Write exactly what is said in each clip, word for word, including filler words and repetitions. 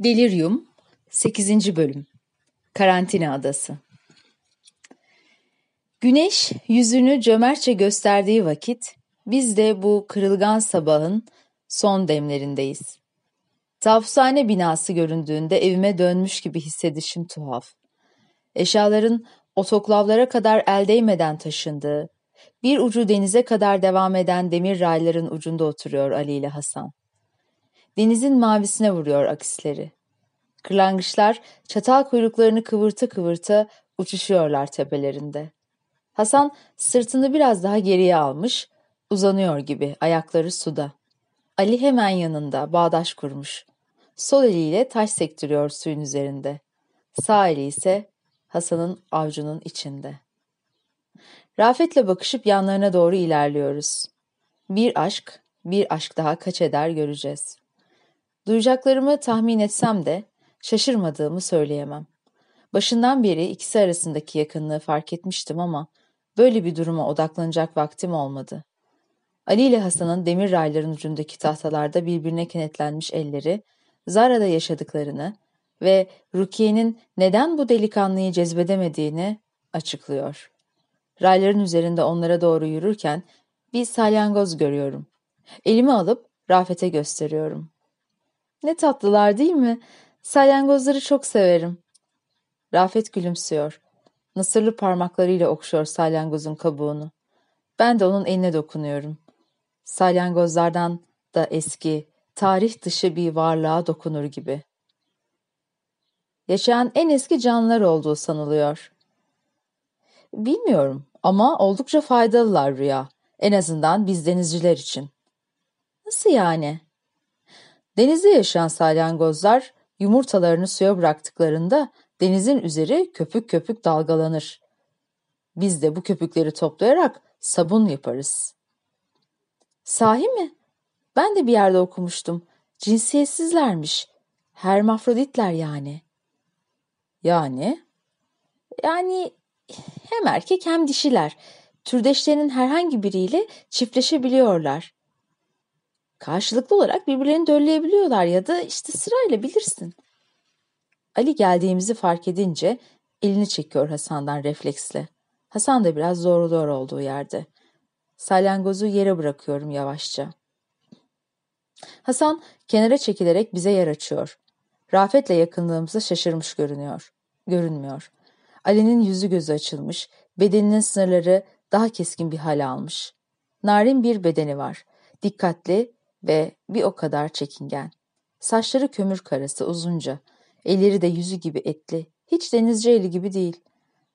Deliryum sekizinci Bölüm Karantina Adası. Güneş yüzünü cömertçe gösterdiği vakit biz de bu kırılgan sabahın son demlerindeyiz. Tavşane binası göründüğünde evime dönmüş gibi hissedişim tuhaf. Eşyaların otoklavlara kadar el değmeden taşındığı, bir ucu denize kadar devam eden demir rayların ucunda oturuyor Ali ile Hasan. Denizin mavisine vuruyor akisleri. Kırlangıçlar çatal kuyruklarını kıvırta kıvırta uçuşuyorlar tepelerinde. Hasan sırtını biraz daha geriye almış, uzanıyor gibi, ayakları suda. Ali hemen yanında bağdaş kurmuş. Sol eliyle taş sektiriyor suyun üzerinde. Sağ eli ise Hasan'ın avcunun içinde. Rafet'le bakışıp yanlarına doğru ilerliyoruz. Bir aşk, bir aşk daha kaç eder göreceğiz. Duyacaklarımı tahmin etsem de şaşırmadığımı söyleyemem. Başından beri ikisi arasındaki yakınlığı fark etmiştim ama böyle bir duruma odaklanacak vaktim olmadı. Ali ile Hasan'ın demir rayların ucundaki tahtalarda birbirine kenetlenmiş elleri, Zara'da yaşadıklarını ve Rukiye'nin neden bu delikanlıyı cezbedemediğini açıklıyor. Rayların üzerinde onlara doğru yürürken bir salyangoz görüyorum. Elimi alıp Rafet'e gösteriyorum. "Ne tatlılar değil mi? Salyangozları çok severim." Rafet gülümsüyor. Nasırlı parmaklarıyla okşuyor salyangozun kabuğunu. Ben de onun eline dokunuyorum. Salyangozlardan da eski, tarih dışı bir varlığa dokunur gibi. Yaşayan en eski canlılar olduğu sanılıyor. Bilmiyorum ama oldukça faydalılar Rüya. En azından biz denizciler için. Nasıl yani? Denizde yaşayan salyangozlar yumurtalarını suya bıraktıklarında denizin üzeri köpük köpük dalgalanır. Biz de bu köpükleri toplayarak sabun yaparız. Sahi mi? Ben de bir yerde okumuştum. Cinsiyetsizlermiş. Hermafroditler yani. Yani? Yani hem erkek hem dişiler. Türdeşlerinin herhangi biriyle çiftleşebiliyorlar. Karşılıklı olarak birbirlerini dölleyebiliyorlar ya da işte sırayla bilirsin. Ali geldiğimizi fark edince elini çekiyor Hasan'dan refleksle. Hasan da biraz zorluyor olduğu yerde. Salyangozu yere bırakıyorum yavaşça. Hasan kenara çekilerek bize yer açıyor. Rafet'le yakınlığımıza şaşırmış görünüyor. Görünmüyor. Ali'nin yüzü gözü açılmış, bedeninin sınırları daha keskin bir hal almış. Narin bir bedeni var. Dikkatli ve bir o kadar çekingen. Saçları kömür karası uzunca, elleri de yüzü gibi etli, hiç denizci eli gibi değil.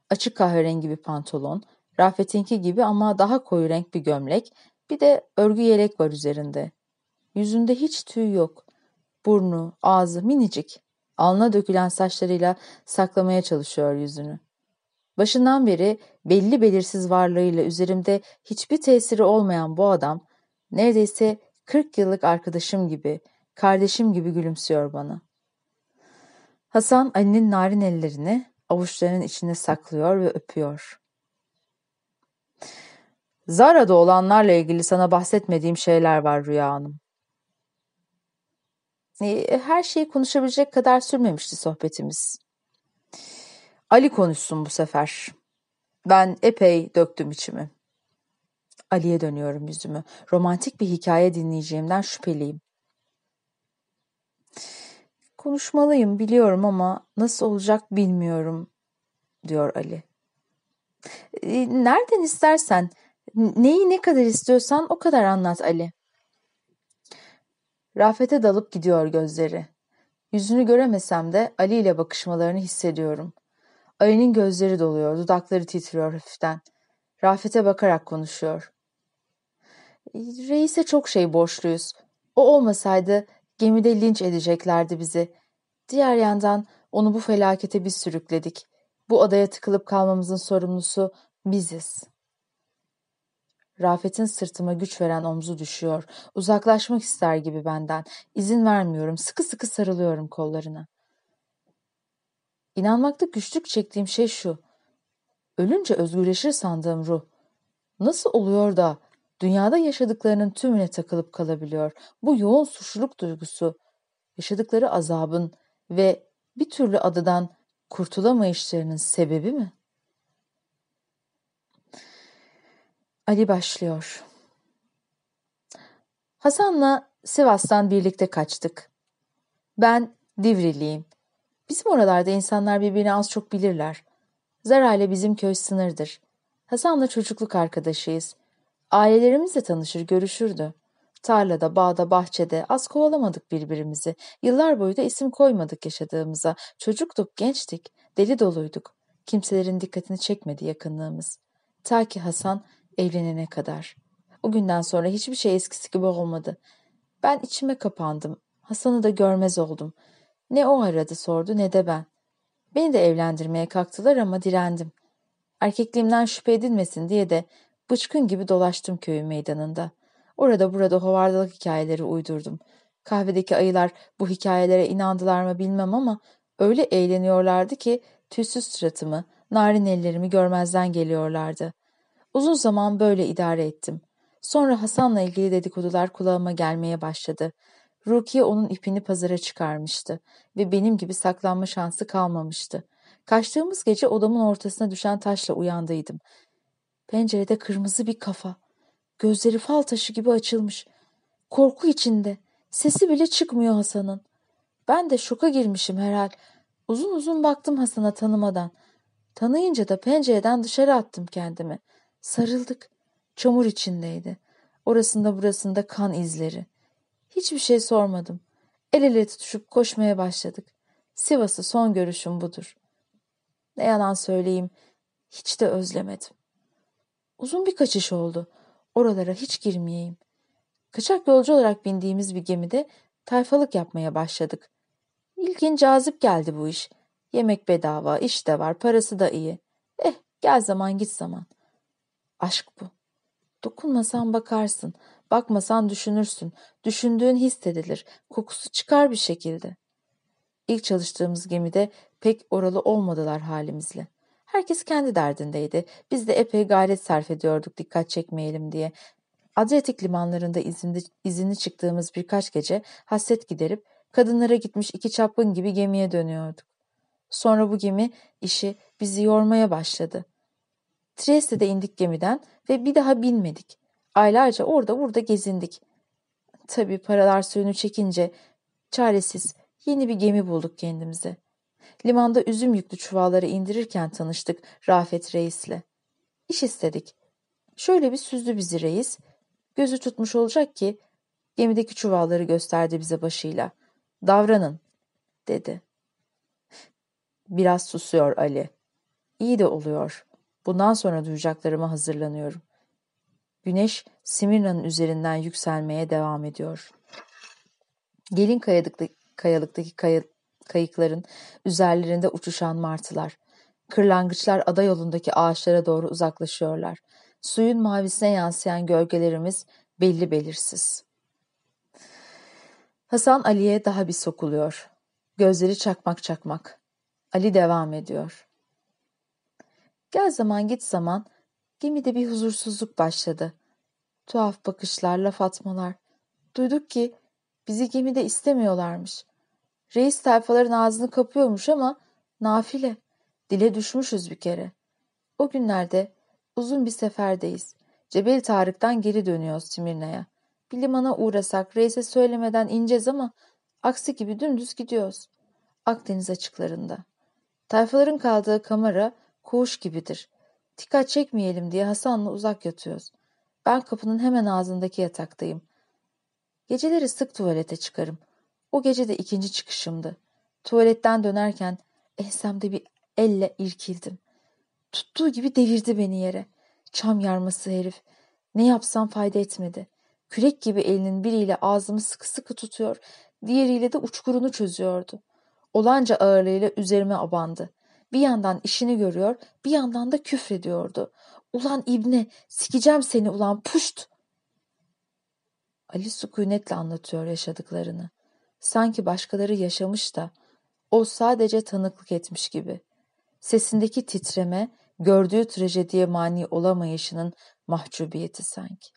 Açık kahverengi bir pantolon, Rafet'inki gibi ama daha koyu renk bir gömlek, bir de örgü yelek var üzerinde. Yüzünde hiç tüy yok. Burnu, ağzı minicik, alnına dökülen saçlarıyla saklamaya çalışıyor yüzünü. Başından beri belli belirsiz varlığıyla üzerimde hiçbir tesiri olmayan bu adam, neredeyse kırk yıllık arkadaşım gibi, kardeşim gibi gülümsüyor bana. Hasan Ali'nin narin ellerini avuçlarının içinde saklıyor ve öpüyor. Zara'da olanlarla ilgili sana bahsetmediğim şeyler var Rüya Hanım. E, her şeyi konuşabilecek kadar sürmemişti sohbetimiz. Ali konuşsun bu sefer. Ben epey döktüm içimi. Ali'ye dönüyorum yüzümü. Romantik bir hikaye dinleyeceğimden şüpheliyim. Konuşmalıyım biliyorum ama nasıl olacak bilmiyorum diyor Ali. Nereden istersen, neyi ne kadar istiyorsan o kadar anlat Ali. Rafet'e dalıp gidiyor gözleri. Yüzünü göremesem de Ali ile bakışmalarını hissediyorum. Ali'nin gözleri doluyor, dudakları titriyor hafiften. Rafet'e bakarak konuşuyor. Reis'e çok şey borçluyuz. O olmasaydı gemide linç edeceklerdi bizi. Diğer yandan onu bu felakete biz sürükledik. Bu adaya tıkılıp kalmamızın sorumlusu biziz. Rafet'in sırtıma güç veren omzu düşüyor. Uzaklaşmak ister gibi benden. İzin vermiyorum. Sıkı sıkı sarılıyorum kollarına. İnanmakta güçlük çektiğim şey şu. Ölünce özgürleşir sandığım ruh. Nasıl oluyor da dünyada yaşadıklarının tümüne takılıp kalabiliyor? Bu yoğun suçluluk duygusu, yaşadıkları azabın, ve bir türlü adadan kurtulamayışlarının sebebi mi? Ali başlıyor. Hasan'la Sivas'tan birlikte kaçtık. Ben Divriliyim. Bizim oralarda insanlar birbirini az çok bilirler. Zara ile bizim köy sınırdır. Hasan'la çocukluk arkadaşıyız. Ailelerimizle tanışır, görüşürdü. Tarlada, bağda, bahçede az kovalamadık birbirimizi. Yıllar boyu da isim koymadık yaşadığımıza. Çocuktuk, gençtik, deli doluyduk. Kimselerin dikkatini çekmedi yakınlığımız. Ta ki Hasan evlenene kadar. O günden sonra hiçbir şey eskisi gibi olmadı. Ben içime kapandım. Hasan'ı da görmez oldum. Ne o aradı sordu ne de ben. Beni de evlendirmeye kalktılar ama direndim. Erkekliğimden şüphe edilmesin diye de bıçkın gibi dolaştım köyün meydanında. Orada burada hovardalık hikayeleri uydurdum. Kahvedeki ayılar bu hikayelere inandılar mı bilmem ama öyle eğleniyorlardı ki tüysüz suratımı, narin ellerimi görmezden geliyorlardı. Uzun zaman böyle idare ettim. Sonra Hasan'la ilgili dedikodular kulağıma gelmeye başladı. Rukiye onun ipini pazara çıkarmıştı ve benim gibi saklanma şansı kalmamıştı. Kaçtığımız gece odamın ortasına düşen taşla uyandıydım. Pencerede kırmızı bir kafa. Gözleri fal taşı gibi açılmış. Korku içinde. Sesi bile çıkmıyor Hasan'ın. Ben de şoka girmişim herhal. Uzun uzun baktım Hasan'a tanımadan. Tanıyınca da pencereden dışarı attım kendimi. Sarıldık. Çamur içindeydi. Orasında burasında kan izleri. Hiçbir şey sormadım. El ele tutuşup koşmaya başladık. Sivas'ı son görüşüm budur. Ne yalan söyleyeyim, hiç de özlemedim. Uzun bir kaçış oldu. Oralara hiç girmeyeyim. Kaçak yolcu olarak bindiğimiz bir gemide tayfalık yapmaya başladık. İlkin cazip geldi bu iş. Yemek bedava, iş de var, parası da iyi. Eh, gel zaman git zaman. Aşk bu. Dokunmasan bakarsın, bakmasan düşünürsün, düşündüğün hissedilir, kokusu çıkar bir şekilde. İlk çalıştığımız gemide pek oralı olmadılar halimizle. Herkes kendi derdindeydi. Biz de epey gayret sarf ediyorduk dikkat çekmeyelim diye. Adriyatik limanlarında izinde, izinli çıktığımız birkaç gece hasret giderip kadınlara gitmiş iki çapkın gibi gemiye dönüyorduk. Sonra bu gemi işi bizi yormaya başladı. Trieste'de indik gemiden ve bir daha binmedik. Aylarca orada burada gezindik. Tabii paralar suyunu çekince çaresiz yeni bir gemi bulduk kendimize. Limanda üzüm yüklü çuvalları indirirken tanıştık Rafet Reis'le. İş istedik. Şöyle bir süzdü bizi reis. Gözü tutmuş olacak ki gemideki çuvalları gösterdi bize başıyla. "Davranın," dedi. Biraz susuyor Ali. İyi de oluyor. Bundan sonra duyacaklarıma hazırlanıyorum. Güneş Simirna'nın üzerinden yükselmeye devam ediyor. Gelinkayalıktaki kayalıktaki kay- kayıkların üzerlerinde uçuşan martılar. Kırlangıçlar ada yolundaki ağaçlara doğru uzaklaşıyorlar. Suyun mavisine yansıyan gölgelerimiz belli belirsiz. Hasan Ali'ye daha bir sokuluyor. Gözleri çakmak çakmak. Ali devam ediyor. Gel zaman git zaman gemide bir huzursuzluk başladı. Tuhaf bakışlar, laf atmalar. Duyduk ki bizi gemide istemiyorlarmış. Reis tayfaların ağzını kapıyormuş ama nafile. Dile düşmüşüz bir kere. O günlerde uzun bir seferdeyiz. Cebel Tarık'tan geri dönüyoruz Simirna'ya. Bir limana uğrasak reise söylemeden ineceğiz ama aksi gibi dümdüz gidiyoruz. Akdeniz açıklarında. Tayfaların kaldığı kamera koğuş gibidir. Dikkat çekmeyelim diye Hasan'la uzak yatıyoruz. Ben kapının hemen ağzındaki yataktayım. Geceleri sık tuvalete çıkarım. O gece de ikinci çıkışımdı. Tuvaletten dönerken ensemde bir elle irkildim. Tuttuğu gibi devirdi beni yere. Çam yarması herif. Ne yapsam fayda etmedi. Kürek gibi elinin biriyle ağzımı sıkı sıkı tutuyor, diğeriyle de uçkurunu çözüyordu. Olanca ağırlığıyla üzerime abandı. Bir yandan işini görüyor, bir yandan da küfrediyordu. Ulan ibne, sikeceğim seni ulan puşt! Ali sükunetle anlatıyor yaşadıklarını. Sanki başkaları yaşamış da o sadece tanıklık etmiş gibi. Sesindeki titreme, gördüğü trajediye mani olamayışının mahcubiyeti sanki.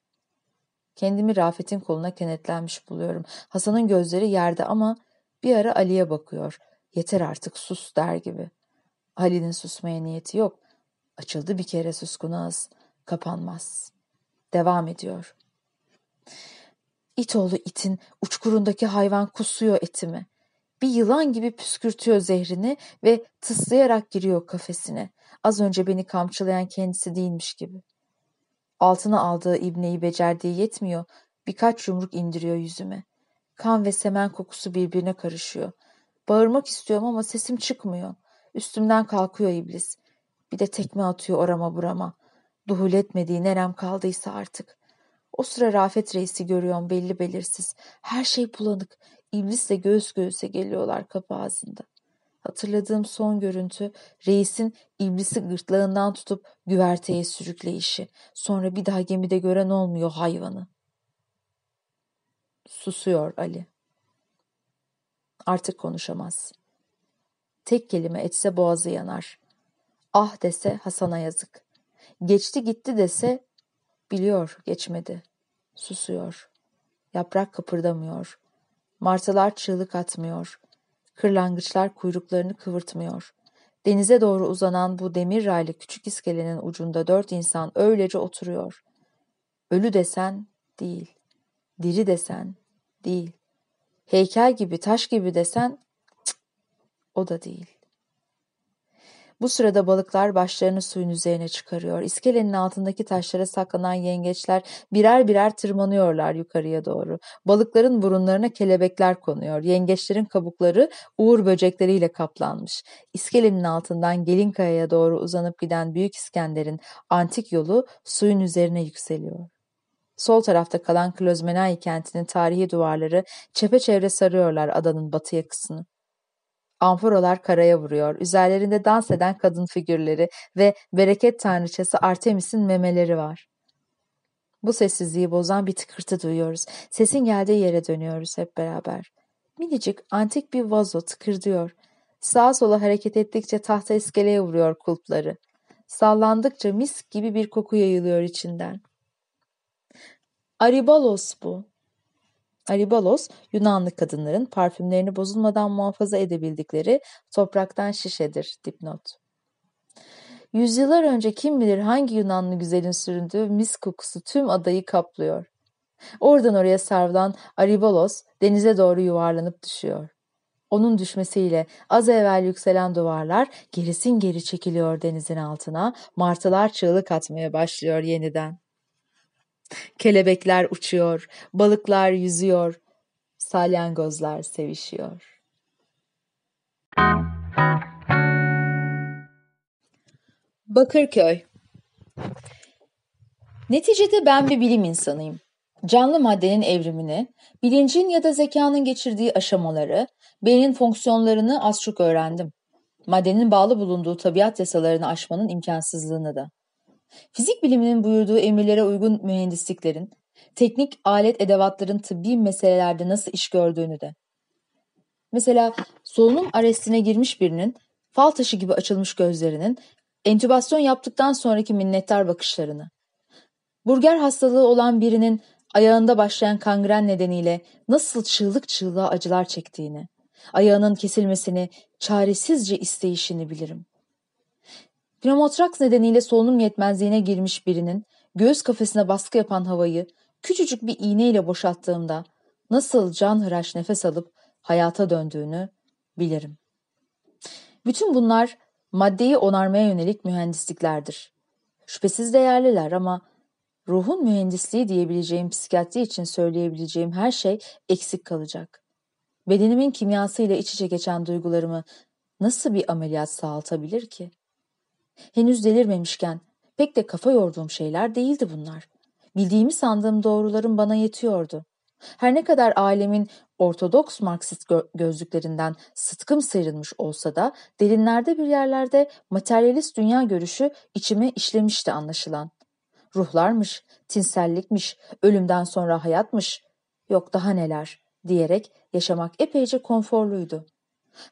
Kendimi Rafet'in koluna kenetlenmiş buluyorum. Hasan'ın gözleri yerde ama bir ara Ali'ye bakıyor. Yeter artık sus der gibi. Halil'in susmaya niyeti yok. Açıldı bir kere suskun ağız. Kapanmaz. Devam ediyor. İt oğlu itin uçkurundaki hayvan kusuyor etimi. Bir yılan gibi püskürtüyor zehrini ve tıslayarak giriyor kafesine. Az önce beni kamçılayan kendisi değilmiş gibi. Altına aldığı ibneyi becerdiği yetmiyor. Birkaç yumruk indiriyor yüzüme. Kan ve semen kokusu birbirine karışıyor. Bağırmak istiyorum ama sesim çıkmıyor. Üstümden kalkıyor iblis. Bir de tekme atıyor orama burama. Duhul etmediği nerem kaldıysa artık. O sıra Rafet Reis'i görüyorum belli belirsiz. Her şey bulanık. İblisle göğüs göğüse geliyorlar kapı ağzında. Hatırladığım son görüntü reisin iblisi gırtlağından tutup güverteye sürükleyişi. Sonra bir daha gemide gören olmuyor hayvanı. Susuyor Ali. Artık konuşamaz. Tek kelime etse boğazı yanar. Ah dese Hasan'a yazık. Geçti gitti dese biliyor geçmedi. Susuyor. Yaprak kıpırdamıyor. Martılar çığlık atmıyor. Kırlangıçlar kuyruklarını kıvırtmıyor. Denize doğru uzanan bu demir raylı küçük iskelenin ucunda dört insan öylece oturuyor. Ölü desen değil. Diri desen değil. Heykel gibi, taş gibi desen cık, o da değil. Bu sırada balıklar başlarını suyun üzerine çıkarıyor. İskelenin altındaki taşlara saklanan yengeçler birer birer tırmanıyorlar yukarıya doğru. Balıkların burunlarına kelebekler konuyor. Yengeçlerin kabukları uğur böcekleriyle kaplanmış. İskelenin altından Gelinkaya'ya doğru uzanıp giden Büyük İskender'in antik yolu suyun üzerine yükseliyor. Sol tarafta kalan Klözmenai kentinin tarihi duvarları çepeçevre sarıyorlar adanın batı yakasını. Amforalar karaya vuruyor, üzerlerinde dans eden kadın figürleri ve bereket tanrıçası Artemis'in memeleri var. Bu sessizliği bozan bir tıkırtı duyuyoruz. Sesin geldiği yere dönüyoruz hep beraber. Minicik antik bir vazo tıkırdıyor. Sağa sola hareket ettikçe tahta iskeleye vuruyor kulpları. Sallandıkça mis gibi bir koku yayılıyor içinden. Aribalos bu. Aribalos, Yunanlı kadınların parfümlerini bozulmadan muhafaza edebildikleri topraktan şişedir. Dipnot. Yüzyıllar önce kim bilir hangi Yunanlı güzelin süründüğü mis kokusu tüm adayı kaplıyor. Oradan oraya sarılan Aribalos denize doğru yuvarlanıp düşüyor. Onun düşmesiyle az evvel yükselen duvarlar gerisin geri çekiliyor denizin altına, martılar çığlık atmaya başlıyor yeniden. Kelebekler uçuyor, balıklar yüzüyor, salyangozlar sevişiyor. Bakırköy. Neticede ben bir bilim insanıyım. Canlı maddenin evrimini, bilincin ya da zekanın geçirdiği aşamaları, beynin fonksiyonlarını az çok öğrendim. Maddenin bağlı bulunduğu tabiat yasalarını aşmanın imkansızlığını da. Fizik biliminin buyurduğu emirlere uygun mühendisliklerin, teknik alet edevatların tıbbi meselelerde nasıl iş gördüğünü de. Mesela solunum arestine girmiş birinin, fal taşı gibi açılmış gözlerinin, entübasyon yaptıktan sonraki minnettar bakışlarını. Burger hastalığı olan birinin ayağında başlayan kangren nedeniyle nasıl çığlık çığlığa acılar çektiğini, ayağının kesilmesini, çaresizce isteyişini bilirim. Pnömotoraks nedeniyle solunum yetmezliğine girmiş birinin göğüs kafesine baskı yapan havayı küçücük bir iğneyle boşalttığımda nasıl canhıraş nefes alıp hayata döndüğünü bilirim. Bütün bunlar maddeyi onarmaya yönelik mühendisliklerdir. Şüphesiz değerliler ama ruhun mühendisliği diyebileceğim psikiyatri için söyleyebileceğim her şey eksik kalacak. Bedenimin kimyasıyla iç içe geçen duygularımı nasıl bir ameliyat sağaltabilir ki? Henüz delirmemişken pek de kafa yorduğum şeyler değildi bunlar. Bildiğimi sandığım doğrularım bana yetiyordu. Her ne kadar alemin ortodoks Marksist gö- gözlüklerinden sıtkım sıyrılmış olsa da derinlerde bir yerlerde materyalist dünya görüşü içime işlemişti anlaşılan. Ruhlarmış, tinsellikmiş, ölümden sonra hayatmış, yok daha neler diyerek yaşamak epeyce konforluydu.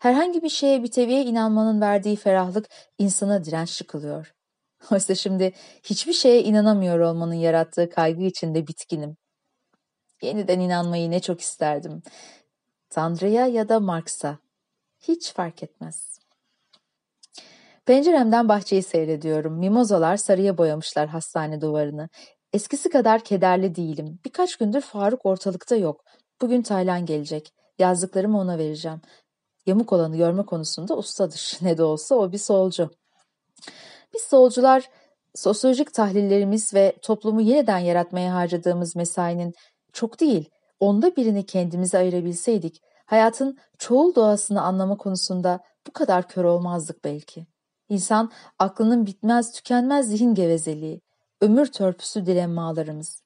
Herhangi bir şeye bir teviye inanmanın verdiği ferahlık insana dirençli kılıyor. Oysa şimdi hiçbir şeye inanamıyor olmanın yarattığı kaygı içinde bitkinim. Yeniden inanmayı ne çok isterdim. Tanrı'ya ya da Marx'a. Hiç fark etmez. Penceremden bahçeyi seyrediyorum. Mimozalar sarıya boyamışlar hastane duvarını. Eskisi kadar kederli değilim. Birkaç gündür Faruk ortalıkta yok. Bugün Taylan gelecek. Yazdıklarımı ona vereceğim. Yamuk olanı görme konusunda ustadır. Ne de olsa o bir solcu. Biz solcular sosyolojik tahlillerimiz ve toplumu yeniden yaratmaya harcadığımız mesainin çok değil, onda birini kendimize ayırabilseydik, hayatın çoğul doğasını anlama konusunda bu kadar kör olmazdık belki. İnsan aklının bitmez tükenmez zihin gevezeliği, ömür törpüsü dilemmalarımız.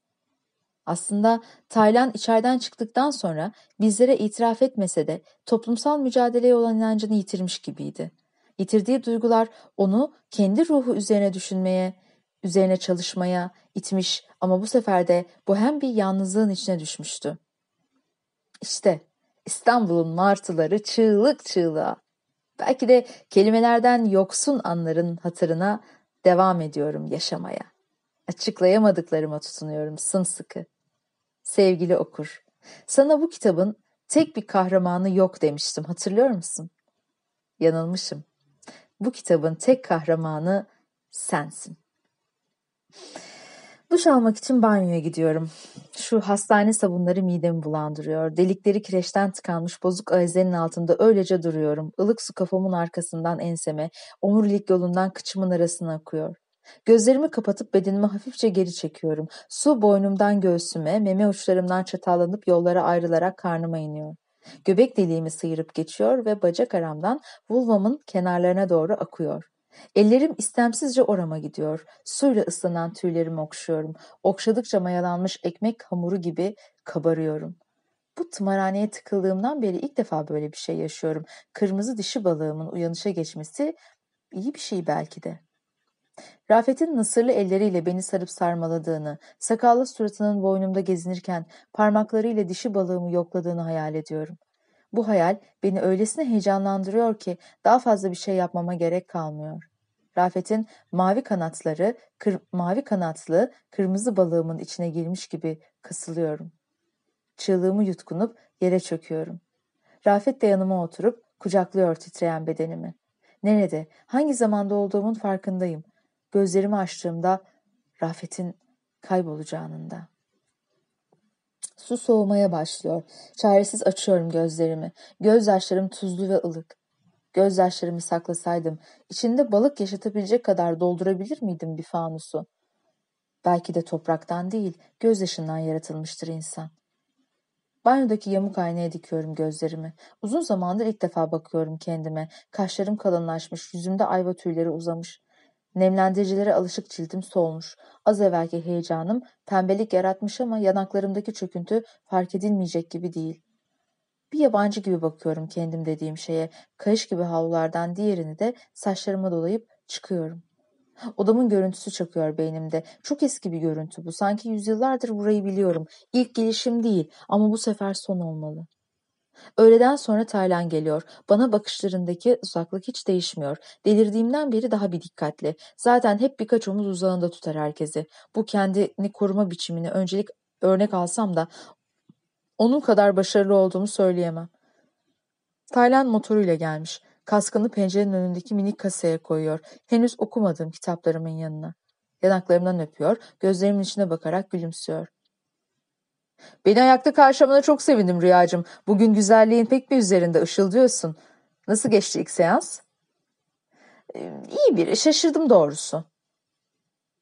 Aslında Taylan içeriden çıktıktan sonra bizlere itiraf etmese de toplumsal mücadeleye olan inancını yitirmiş gibiydi. Yitirdiği duygular onu kendi ruhu üzerine düşünmeye, üzerine çalışmaya itmiş ama bu sefer de bohem bir yalnızlığın içine düşmüştü. İşte İstanbul'un martıları çığlık çığlığa. Belki de kelimelerden yoksun anların hatırına devam ediyorum yaşamaya. Açıklayamadıklarıma tutunuyorum sımsıkı. Sevgili okur, sana bu kitabın tek bir kahramanı yok demiştim, hatırlıyor musun? Yanılmışım. Bu kitabın tek kahramanı sensin. Duş almak için banyoya gidiyorum. Şu hastane sabunları midemi bulandırıyor. Delikleri kireçten tıkanmış bozuk avizenin altında öylece duruyorum. Ilık su kafamın arkasından enseme, omurilik yolundan kıçımın arasına akıyor. Gözlerimi kapatıp bedenimi hafifçe geri çekiyorum. Su boynumdan göğsüme, meme uçlarımdan çatallanıp yollara ayrılarak karnıma iniyor. Göbek deliğimi sıyırıp geçiyor ve bacak aramdan vulvamın kenarlarına doğru akıyor. Ellerim istemsizce orama gidiyor. Suyla ıslanan tüylerimi okşuyorum. Okşadıkça mayalanmış ekmek hamuru gibi kabarıyorum. Bu tımarhaneye tıkıldığımdan beri ilk defa böyle bir şey yaşıyorum. Kırmızı dişi balığımın uyanışa geçmesi iyi bir şey belki de. Rafet'in nasırlı elleriyle beni sarıp sarmaladığını, sakallı suratının boynumda gezinirken parmaklarıyla dişi balığımı yokladığını hayal ediyorum. Bu hayal beni öylesine heyecanlandırıyor ki daha fazla bir şey yapmama gerek kalmıyor. Rafet'in mavi kanatları, kır, mavi kanatlı kırmızı balığımın içine girmiş gibi kasılıyorum. Çığlığımı yutkunup yere çöküyorum. Rafet de yanıma oturup kucaklıyor titreyen bedenimi. Nerede, hangi zamanda olduğumun farkındayım. Gözlerimi açtığımda Rafet'in kaybolacağının da. Su soğumaya başlıyor. Çaresiz açıyorum gözlerimi. Gözyaşlarım tuzlu ve ılık. Gözyaşlarımı saklasaydım, içinde balık yaşatabilecek kadar doldurabilir miydim bir fanusu? Belki de topraktan değil, gözyaşından yaratılmıştır insan. Banyodaki yamuk aynaya dikiyorum gözlerimi. Uzun zamandır ilk defa bakıyorum kendime. Kaşlarım kalınlaşmış, yüzümde ayva tüyleri uzamış. Nemlendiricilere alışık cildim solmuş. Az evvelki heyecanım pembelik yaratmış ama yanaklarımdaki çöküntü fark edilmeyecek gibi değil. Bir yabancı gibi bakıyorum kendim dediğim şeye. Kayış gibi havlulardan diğerini de saçlarıma dolayıp çıkıyorum. Odamın görüntüsü çakıyor beynimde. Çok eski bir görüntü bu. Sanki yüzyıllardır burayı biliyorum. İlk gelişim değil ama bu sefer son olmalı. Öğleden sonra Taylan geliyor. Bana bakışlarındaki uzaklık hiç değişmiyor. Delirdiğimden beri daha bir dikkatli. Zaten hep birkaç omuz uzağında tutar herkesi. Bu kendini koruma biçimini öncelik örnek alsam da onun kadar başarılı olduğumu söyleyemem. Taylan motoruyla gelmiş. Kaskını pencerenin önündeki minik kasaya koyuyor. Henüz okumadığım kitaplarımın yanına. Yanaklarımdan öpüyor. Gözlerimin içine bakarak gülümsüyor. Beni ayakta karşılamana çok sevindim Rüyacığım. Bugün güzelliğin pek bir üzerinde ışıldıyorsun. Nasıl geçti ilk seans? Ee, iyi biri, şaşırdım doğrusu.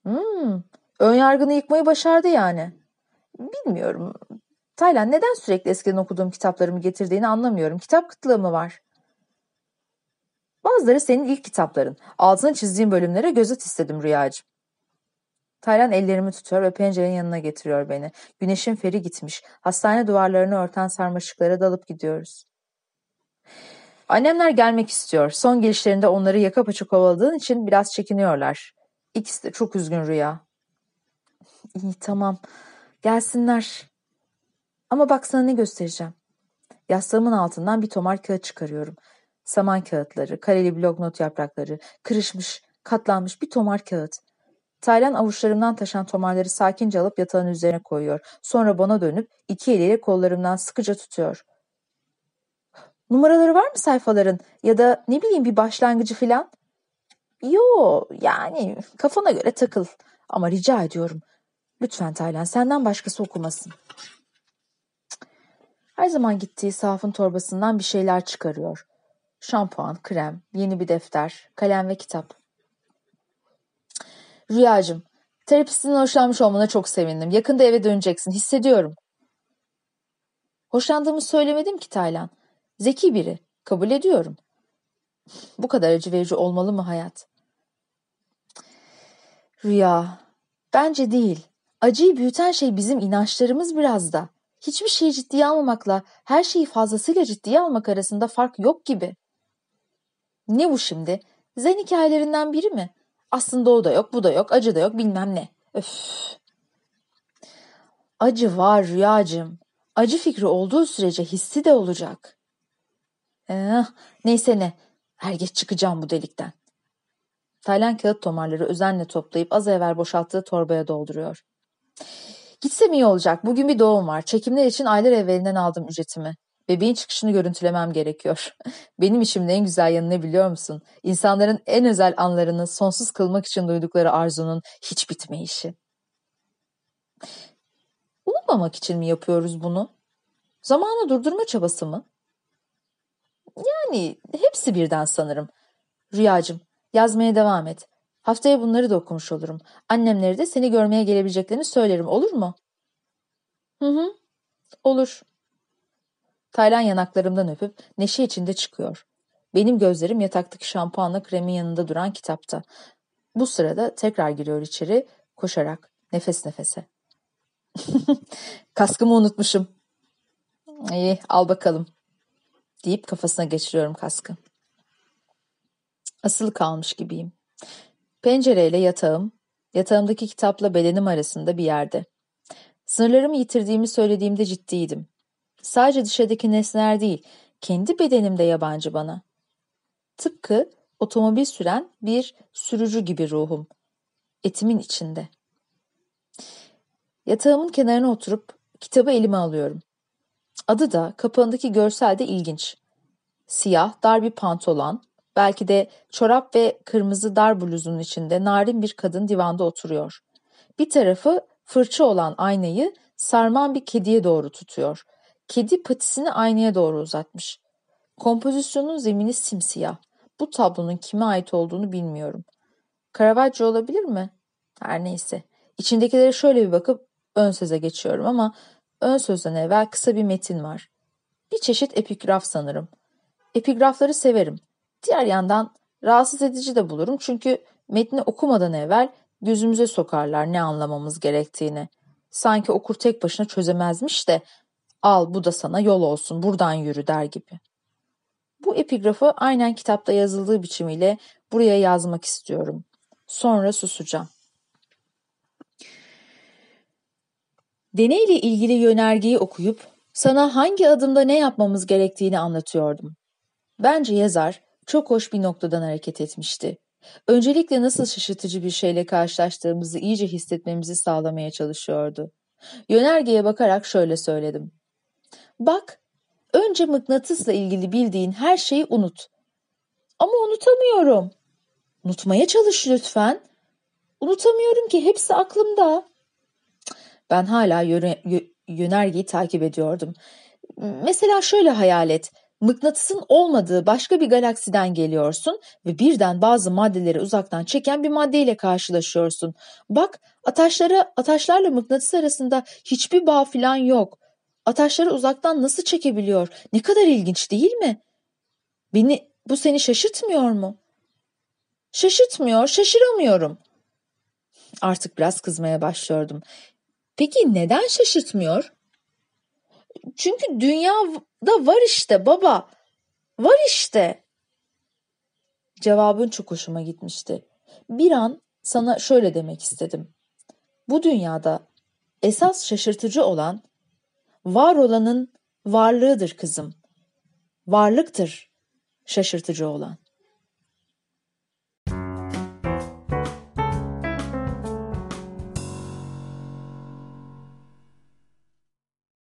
Hmm, ön yargını yıkmayı başardı yani. Bilmiyorum. Taylan, neden sürekli eskiden okuduğum kitaplarımı getirdiğini anlamıyorum. Kitap kıtlığı mı var? Bazıları senin ilk kitapların. Altını çizdiğim bölümlere göz at istedim Rüyacığım. Taylan ellerimi tutuyor ve pencerenin yanına getiriyor beni. Güneşin feri gitmiş. Hastane duvarlarını örten sarmaşıklara dalıp gidiyoruz. Annemler gelmek istiyor. Son gelişlerinde onları yaka paça kovaladığın için biraz çekiniyorlar. İkisi de çok üzgün Rüya. İyi, tamam. Gelsinler. Ama bak sana ne göstereceğim. Yastığımın altından bir tomar kağıt çıkarıyorum. Saman kağıtları, kareli bloknot yaprakları, kırışmış, katlanmış bir tomar kağıt. Taylan avuçlarımdan taşan tomarları sakince alıp yatağın üzerine koyuyor. Sonra bana dönüp iki eliyle kollarımdan sıkıca tutuyor. Numaraları var mı sayfaların? Ya da ne bileyim bir başlangıcı falan? Yo, yani kafana göre takıl. Ama rica ediyorum. Lütfen Taylan, senden başkası okumasın. Her zaman gittiği sahafın torbasından bir şeyler çıkarıyor. Şampuan, krem, yeni bir defter, kalem ve kitap. Rüyacığım, terapistin hoşlanmış olmana çok sevindim. Yakında eve döneceksin, hissediyorum. Hoşlandığımı söylemedim ki Taylan. Zeki biri, kabul ediyorum. Bu kadar acı verici olmalı mı hayat? Rüya, bence değil. Acıyı büyüten şey bizim inançlarımız biraz da. Hiçbir şeyi ciddiye almamakla her şeyi fazlasıyla ciddiye almak arasında fark yok gibi. Ne bu şimdi? Zen hikayelerinden biri mi? Aslında o da yok, bu da yok, acı da yok, bilmem ne. Öf. Acı var Rüyacığım. Acı fikri olduğu sürece hissi de olacak. Ee, neyse ne. Er geç çıkacağım bu delikten. Taylan kağıt tomarları özenle toplayıp az evvel boşalttığı torbaya dolduruyor. Gitsem iyi olacak. Bugün bir doğum var. Çekimler için aylar evvelinden aldım ücretimi. Bebeğin çıkışını görüntülemem gerekiyor. Benim işimin en güzel yanını biliyor musun? İnsanların en özel anlarını sonsuz kılmak için duydukları arzunun hiç bitmeyişi. Unutmamak için mi yapıyoruz bunu? Zamanı durdurma çabası mı? Yani hepsi birden sanırım. Rüyacığım, yazmaya devam et. Haftaya bunları da okumuş olurum. Annemleri de seni görmeye gelebileceklerini söylerim, olur mu? Hı hı, olur. Taylan yanaklarımdan öpüp neşe içinde çıkıyor. Benim gözlerim yataktaki şampuanla kremin yanında duran kitapta. Bu sırada tekrar giriyor içeri, koşarak, nefes nefese. Kaskımı unutmuşum. İyi, al bakalım. Deyip kafasına geçiriyorum kaskı. Asılı kalmış gibiyim. Pencereyle yatağım, yatağımdaki kitapla belenim arasında bir yerde. Sınırlarımı yitirdiğimi söylediğimde ciddiydim. Sadece dışarıdaki nesneler değil, kendi bedenim de yabancı bana. Tıpkı otomobil süren bir sürücü gibi ruhum. Etimin içinde. Yatağımın kenarına oturup kitabı elime alıyorum. Adı da kapağındaki görsel de ilginç. Siyah dar bir pantolon, belki de çorap ve kırmızı dar bluzunun içinde narin bir kadın divanda oturuyor. Bir tarafı fırça olan aynayı sarman bir kediye doğru tutuyor. Kedi patisini aynaya doğru uzatmış. Kompozisyonun zemini simsiyah. Bu tablonun kime ait olduğunu bilmiyorum. Caravaggio olabilir mi? Her neyse. İçindekilere şöyle bir bakıp ön söze geçiyorum ama ön sözden evvel kısa bir metin var. Bir çeşit epigraf sanırım. Epigrafları severim. Diğer yandan rahatsız edici de bulurum çünkü metni okumadan evvel gözümüze sokarlar ne anlamamız gerektiğini. Sanki okur tek başına çözemezmiş de al bu da sana yol olsun buradan yürü der gibi. Bu epigrafı aynen kitapta yazıldığı biçimiyle buraya yazmak istiyorum. Sonra susacağım. Deneyle ilgili yönergeyi okuyup sana hangi adımda ne yapmamız gerektiğini anlatıyordum. Bence yazar çok hoş bir noktadan hareket etmişti. Öncelikle nasıl şaşırtıcı bir şeyle karşılaştığımızı iyice hissetmemizi sağlamaya çalışıyordu. Yönergeye bakarak şöyle söyledim. Bak, önce mıknatısla ilgili bildiğin her şeyi unut. Ama unutamıyorum. Unutmaya çalış lütfen. Unutamıyorum ki hepsi aklımda. Ben hala yöre, yö, yönergeyi takip ediyordum. Mesela şöyle hayal et. Mıknatısın olmadığı başka bir galaksiden geliyorsun ve birden bazı maddeleri uzaktan çeken bir maddeyle karşılaşıyorsun. Bak, ataşlara, ataşlarla mıknatıs arasında hiçbir bağ falan yok. Ataşları uzaktan nasıl çekebiliyor? Ne kadar ilginç değil mi? Beni, bu seni şaşırtmıyor mu? Şaşırtmıyor, şaşıramıyorum. Artık biraz kızmaya başlıyordum. Peki neden şaşırtmıyor? Çünkü dünyada var işte baba. Var işte. Cevabın çok hoşuma gitmişti. Bir an sana şöyle demek istedim. Bu dünyada esas şaşırtıcı olan var olanın varlığıdır kızım. Varlıktır şaşırtıcı olan.